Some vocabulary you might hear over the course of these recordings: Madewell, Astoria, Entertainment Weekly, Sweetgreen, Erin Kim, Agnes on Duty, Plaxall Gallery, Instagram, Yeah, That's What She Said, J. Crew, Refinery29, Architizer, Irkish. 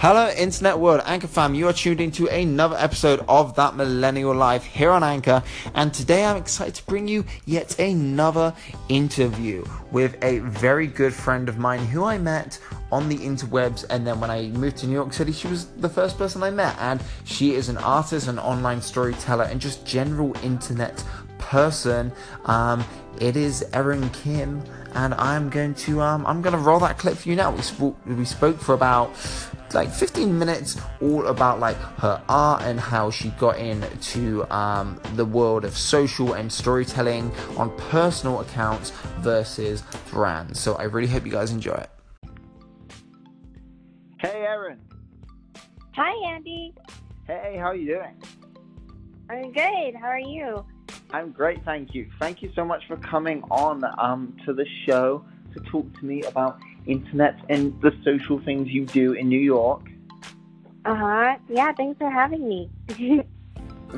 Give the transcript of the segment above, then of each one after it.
Hello internet world, Anchor fam, you are tuned into another episode of That Millennial Life here on Anchor, and today I'm excited to bring you yet another interview with a very good friend of mine who I met on the interwebs, and then when I moved to New York City she was the first person I met, and she is an artist, an online storyteller, and just general internet person. It is Erin Kim, and I'm gonna roll that clip for you now. We spoke for about 15 minutes all about her art and how she got into the world of social and storytelling on personal accounts versus brands. So I really hope you guys enjoy it. Hey Erin. Hi Andy. Hey, how are you doing? I'm good, how are you? I'm great, thank you. Thank you so much for coming on to the show to talk to me about internet and the social things you do in New York. Yeah, thanks for having me.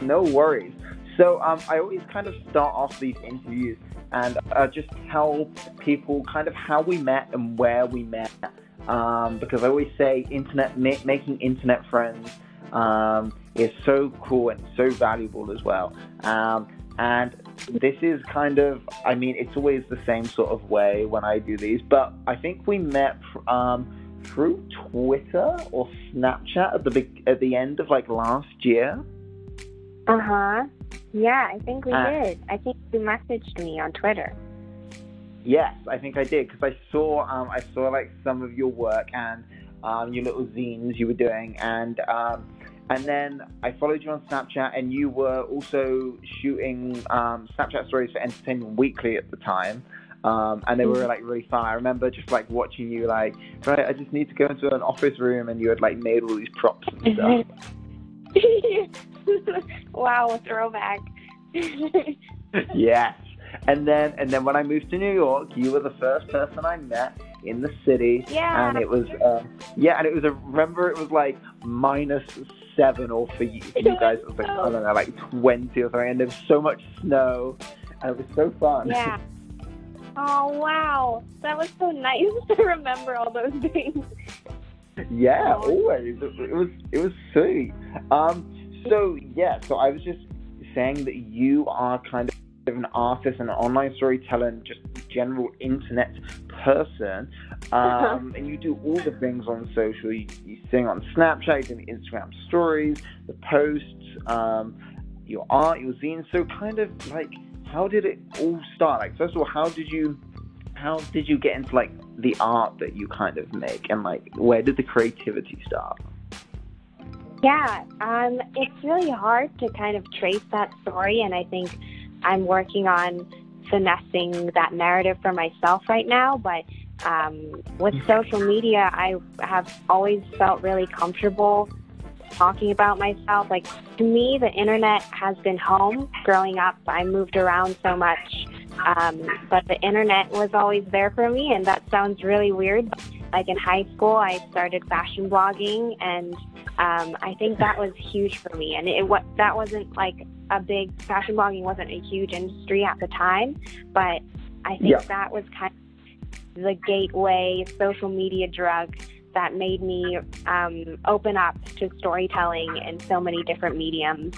No worries. So I always kind of start off these interviews and just tell people kind of how we met and where we met, because I always say internet making internet friends is so cool and so valuable as well. And this is kind of, I mean, it's always the same sort of way when I do these, but I think we met through Twitter or Snapchat at the end of last year. Yeah, I think we did. I think you messaged me on Twitter. Yes, I think I did, because I saw some of your work and your little zines you were doing, and then I followed you on Snapchat, and you were also shooting Snapchat stories for Entertainment Weekly at the time, and they were really fun. I remember just watching you right, I just need to go into an office room, and you had made all these props and stuff. Wow, a throwback. Yes, and then when I moved to New York, you were the first person I met in the city. Yeah. And it was remember it was -7 or for you guys it was I don't know 20 or something, and there was so much snow and it was so fun. Yeah. Oh wow, that was so nice to remember all those things. Yeah, always. It was sweet. So I was just saying that you are kind of an artist and an online storyteller and just general internet person, and you do all the things on social. You sing on Snapchat, you do the Instagram stories, the posts, your art, your zine. So kind of how did it all start? First of all, how did you get into the art that you kind of make, and where did the creativity start? Yeah, it's really hard to kind of trace that story, and I think I'm working on finessing that narrative for myself right now, but with social media I have always felt really comfortable talking about myself. To me, the internet has been home. Growing up I moved around so much, but the internet was always there for me, and that sounds really weird. In high school I started fashion blogging, and I think that was huge for me, and that wasn't fashion blogging wasn't a huge industry at the time, but I think that was kind of the gateway social media drug that made me open up to storytelling in so many different mediums.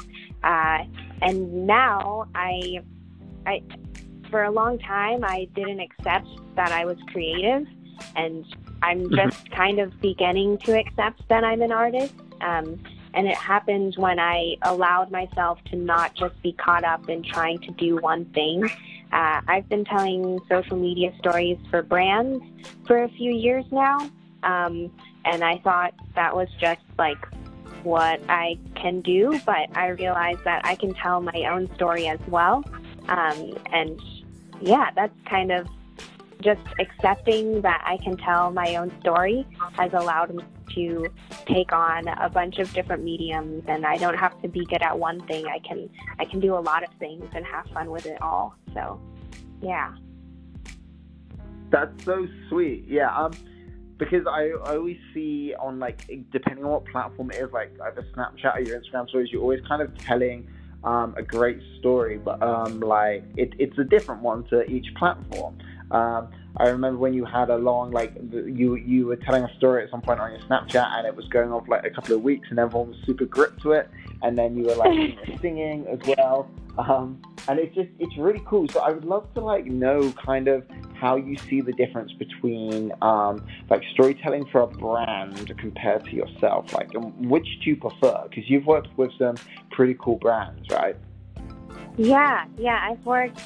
And now I for a long time I didn't accept that I was creative, and I'm just kind of beginning to accept that I'm an artist. And it happened when I allowed myself to not just be caught up in trying to do one thing. I've been telling social media stories for brands for a few years now, and I thought that was just what I can do, but I realized that I can tell my own story as well. And yeah, that's kind of just accepting that I can tell my own story has allowed me to take on a bunch of different mediums, and I don't have to be good at one thing. I can do a lot of things and have fun with it all. So yeah, that's so sweet. Yeah, because I always see on depending on what platform it is, either Snapchat or your Instagram stories, you're always kind of telling a great story, but it's a different one to each platform. I remember when you had a long, like, you were telling a story at some point on your Snapchat, and it was going on for like a couple of weeks, and everyone was super gripped to it. And then you were like singing as well, and it's really cool. So I would love to like know kind of how you see the difference between like storytelling for a brand compared to yourself. Like, which do you prefer? Because you've worked with some pretty cool brands, right? Yeah. I've worked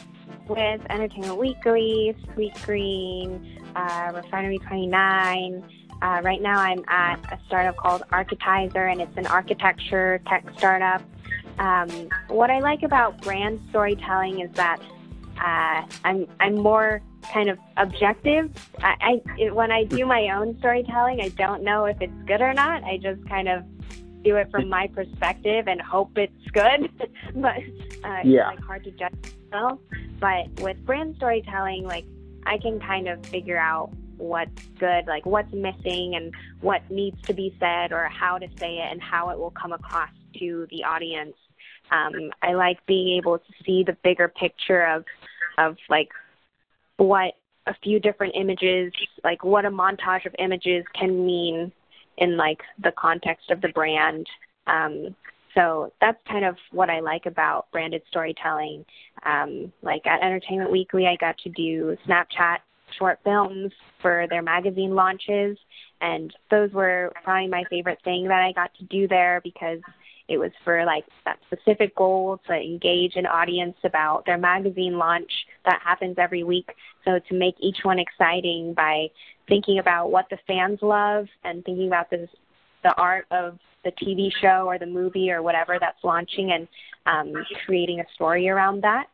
with Entertainment Weekly, Sweetgreen, Refinery29. Right now I'm at a startup called Architizer, and it's an architecture tech startup. What I like about brand storytelling is that I'm more kind of objective. When I do my own storytelling, I don't know if it's good or not. I just kind of do it from my perspective and hope it's good. But yeah, it's like hard to judge myself. But with brand storytelling, like, I can kind of figure out what's good, like what's missing and what needs to be said, or how to say it and how it will come across to the audience. I like being able to see the bigger picture of like what a few different images, like what a montage of images can mean in like the context of the brand. So that's kind of what I like about branded storytelling. Like at Entertainment Weekly, I got to do Snapchat short films for their magazine launches, and those were probably my favorite thing that I got to do there, because it was for like that specific goal to engage an audience about their magazine launch that happens every week. So to make each one exciting by thinking about what the fans love and thinking about the art of the TV show or the movie or whatever that's launching, and creating a story around that.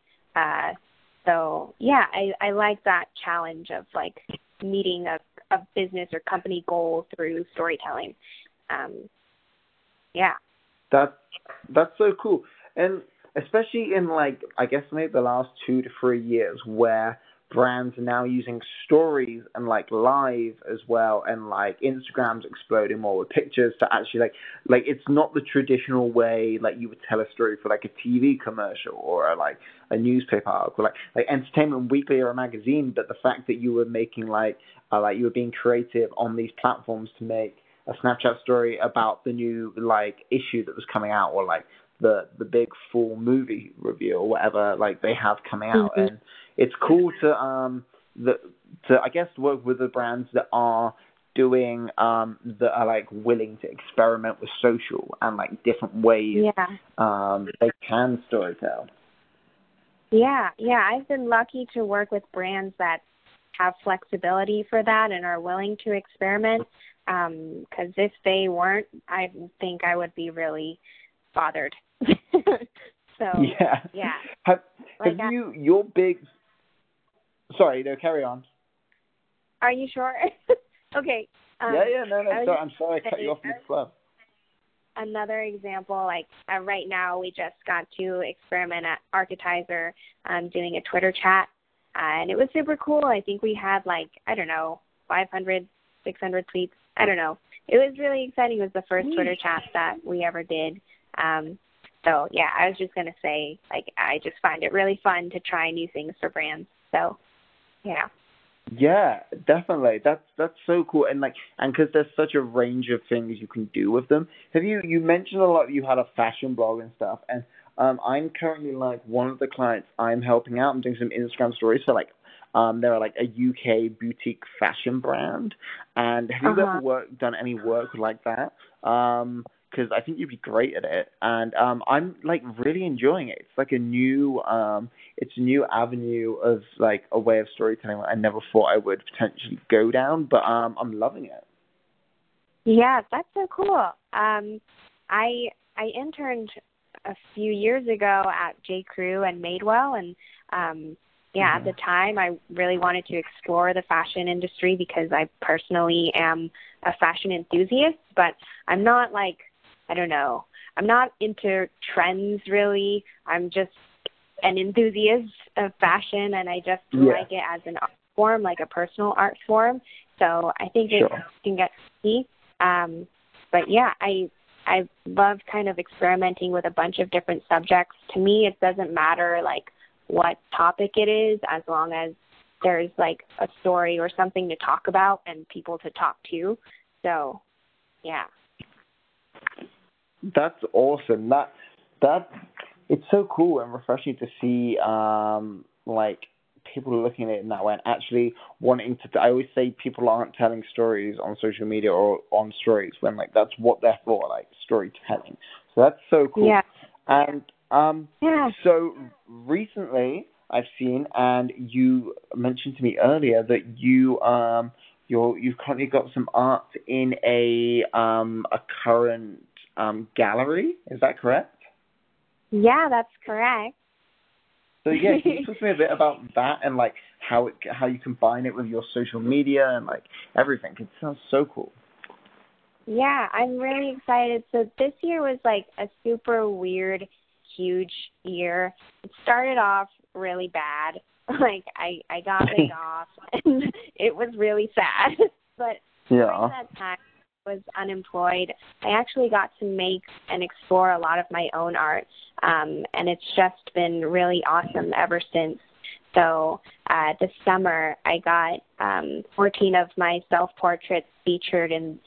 So yeah, I like that challenge of like meeting a business or company goal through storytelling. Yeah. That's so cool. And especially in like, I guess maybe the last 2 to 3 years, where brands are now using stories and like live as well, and like Instagram's exploding more with pictures to actually like it's not the traditional way like you would tell a story for like a TV commercial or like a newspaper article, like Entertainment Weekly or a magazine. But the fact that you were making like you were being creative on these platforms to make a Snapchat story about the new like issue that was coming out, or like the big full movie review or whatever like they have coming out. Mm-hmm. And it's cool to I guess work with the brands that are doing that are like willing to experiment with social and like different ways they can storytell. Yeah, I've been lucky to work with brands that have flexibility for that and are willing to experiment, because if they weren't, I think I would be really bothered. So yeah. Have like, you your big? Sorry, no, carry on. Are you sure? Okay. No. I'm sorry, I cut you off in the flow. Another example, like right now, we just got to experiment at Architizer, doing a Twitter chat, and it was super cool. I think we had like 500, 600 tweets. I don't know. It was really exciting. It was the first Twitter chat that we ever did. So yeah, I was just gonna say, like, I just find it really fun to try new things for brands. So yeah. Yeah, definitely. That's so cool, and like, and because there's such a range of things you can do with them. Have you mentioned a lot? You had a fashion blog and stuff, and I'm currently like one of the clients I'm helping out. I'm doing some Instagram stories for like they're like a UK boutique fashion brand. And have you ever done any work like that? Because I think you'd be great at it, and I'm like really enjoying it. It's like a new avenue of like a way of storytelling that I never thought I would potentially go down, but I'm loving it. Yeah, that's so cool. I interned a few years ago at J. Crew and Madewell, and at the time I really wanted to explore the fashion industry because I personally am a fashion enthusiast, but I'm not like, I'm not into trends really. I'm just an enthusiast of fashion, and I just like it as an art form, like a personal art form. So I think it can get me. But yeah, I love kind of experimenting with a bunch of different subjects. To me, it doesn't matter like what topic it is, as long as there's like a story or something to talk about and people to talk to. So, yeah. That's awesome. That it's so cool and refreshing to see like people looking at it in that way and actually wanting to. I always say people aren't telling stories on social media or on stories when like that's what they're for, like storytelling. So that's so cool. Yeah. And so recently I've seen, and you mentioned to me earlier that you you've currently got some art in a current gallery. Is that correct? Yeah, that's correct. So yeah, can you talk to me a bit about that and like how you combine it with your social media and like everything? It sounds so cool. Yeah, I'm really excited. So this year was like a super weird, huge year. It started off really bad. Like I got laid off and it was really sad. But during that time I was unemployed. I actually got to make and explore a lot of my own art. And it's just been really awesome ever since. So this summer I got 14 of my self-portraits featured in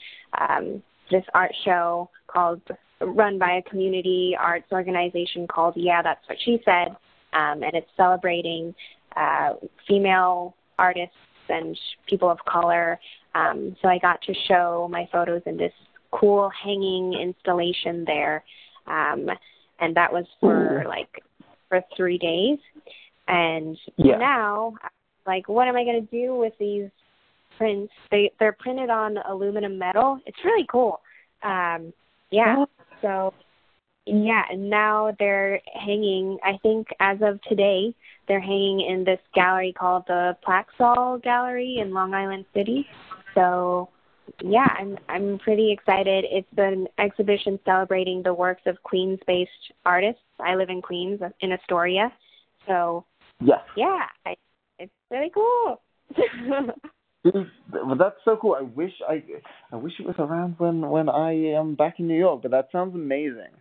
this art show run by a community arts organization called Yeah, That's What She Said. And it's celebrating female artists and people of color. So I got to show my photos in this cool hanging installation there. And that was for 3 days. And now, like, what am I going to do with these prints? They're printed on aluminum metal. It's really cool. So, yeah, and now they're hanging, I think as of today, they're hanging in this gallery called the Plaxall Gallery in Long Island City. So, yeah, I'm pretty excited. It's an exhibition celebrating the works of Queens-based artists. I live in Queens, in Astoria. So, it's really cool. Well, that's so cool. I wish it was around when I am back in New York, but that sounds amazing.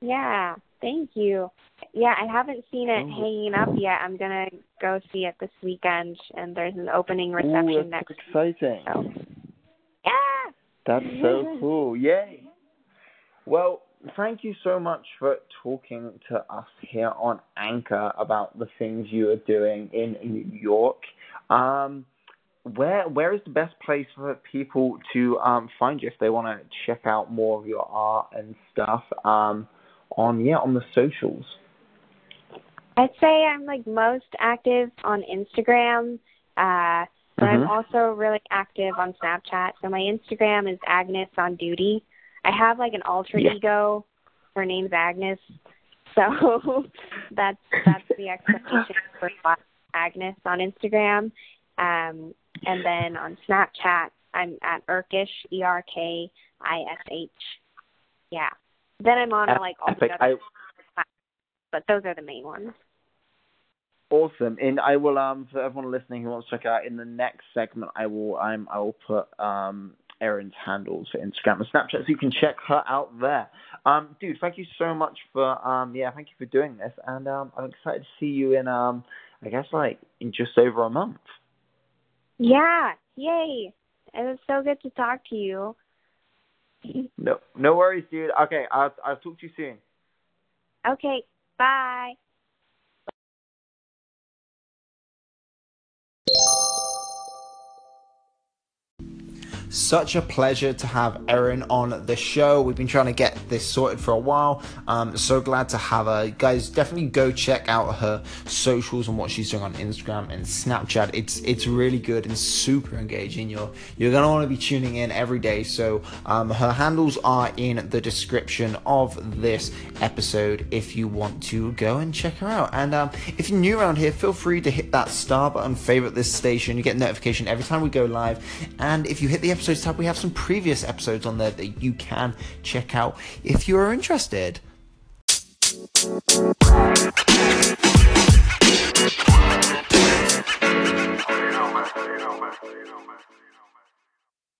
Yeah, thank you. Yeah, I haven't seen it hanging up yet. I'm going to go see it this weekend, and there's an opening reception next week. Exciting. So. Yeah. That's so cool. Yay. Well, thank you so much for talking to us here on Anchor about the things you are doing in New York. Where is the best place for people to find you if they want to check out more of your art and stuff on the socials? I'd say I'm like most active on Instagram, but I'm also really active on Snapchat. So my Instagram is Agnes on Duty. I have like an alter ego. Her name's Agnes, so that's the explanation for Agnes on Instagram. And then on Snapchat, I'm at Irkish, Erkish. Yeah. Then I'm on like all the other platforms, but those are the main ones. Awesome. And I will for everyone listening who wants to check out in the next segment, I will put Erin's handles for Instagram and Snapchat, so you can check her out there. Dude, thank you so much for thank you for doing this, and I'm excited to see you in I guess like in just over a month. Yeah, yay. It was so good to talk to you. No worries, dude. Okay, I'll talk to you soon. Okay, bye. Such a pleasure to have Erin on the show. We've been trying to get this sorted for a while. So glad to have her. Guys, definitely go check out her socials and what she's doing on Instagram and Snapchat. It's really good and super engaging. You're going to want to be tuning in every day. So her handles are in the description of this episode if you want to go and check her out. And if you're new around here, feel free to hit that star button, favorite this station. You get notification every time we go live. And if you hit the episodes tab, we have some previous episodes on there that you can check out if you are interested.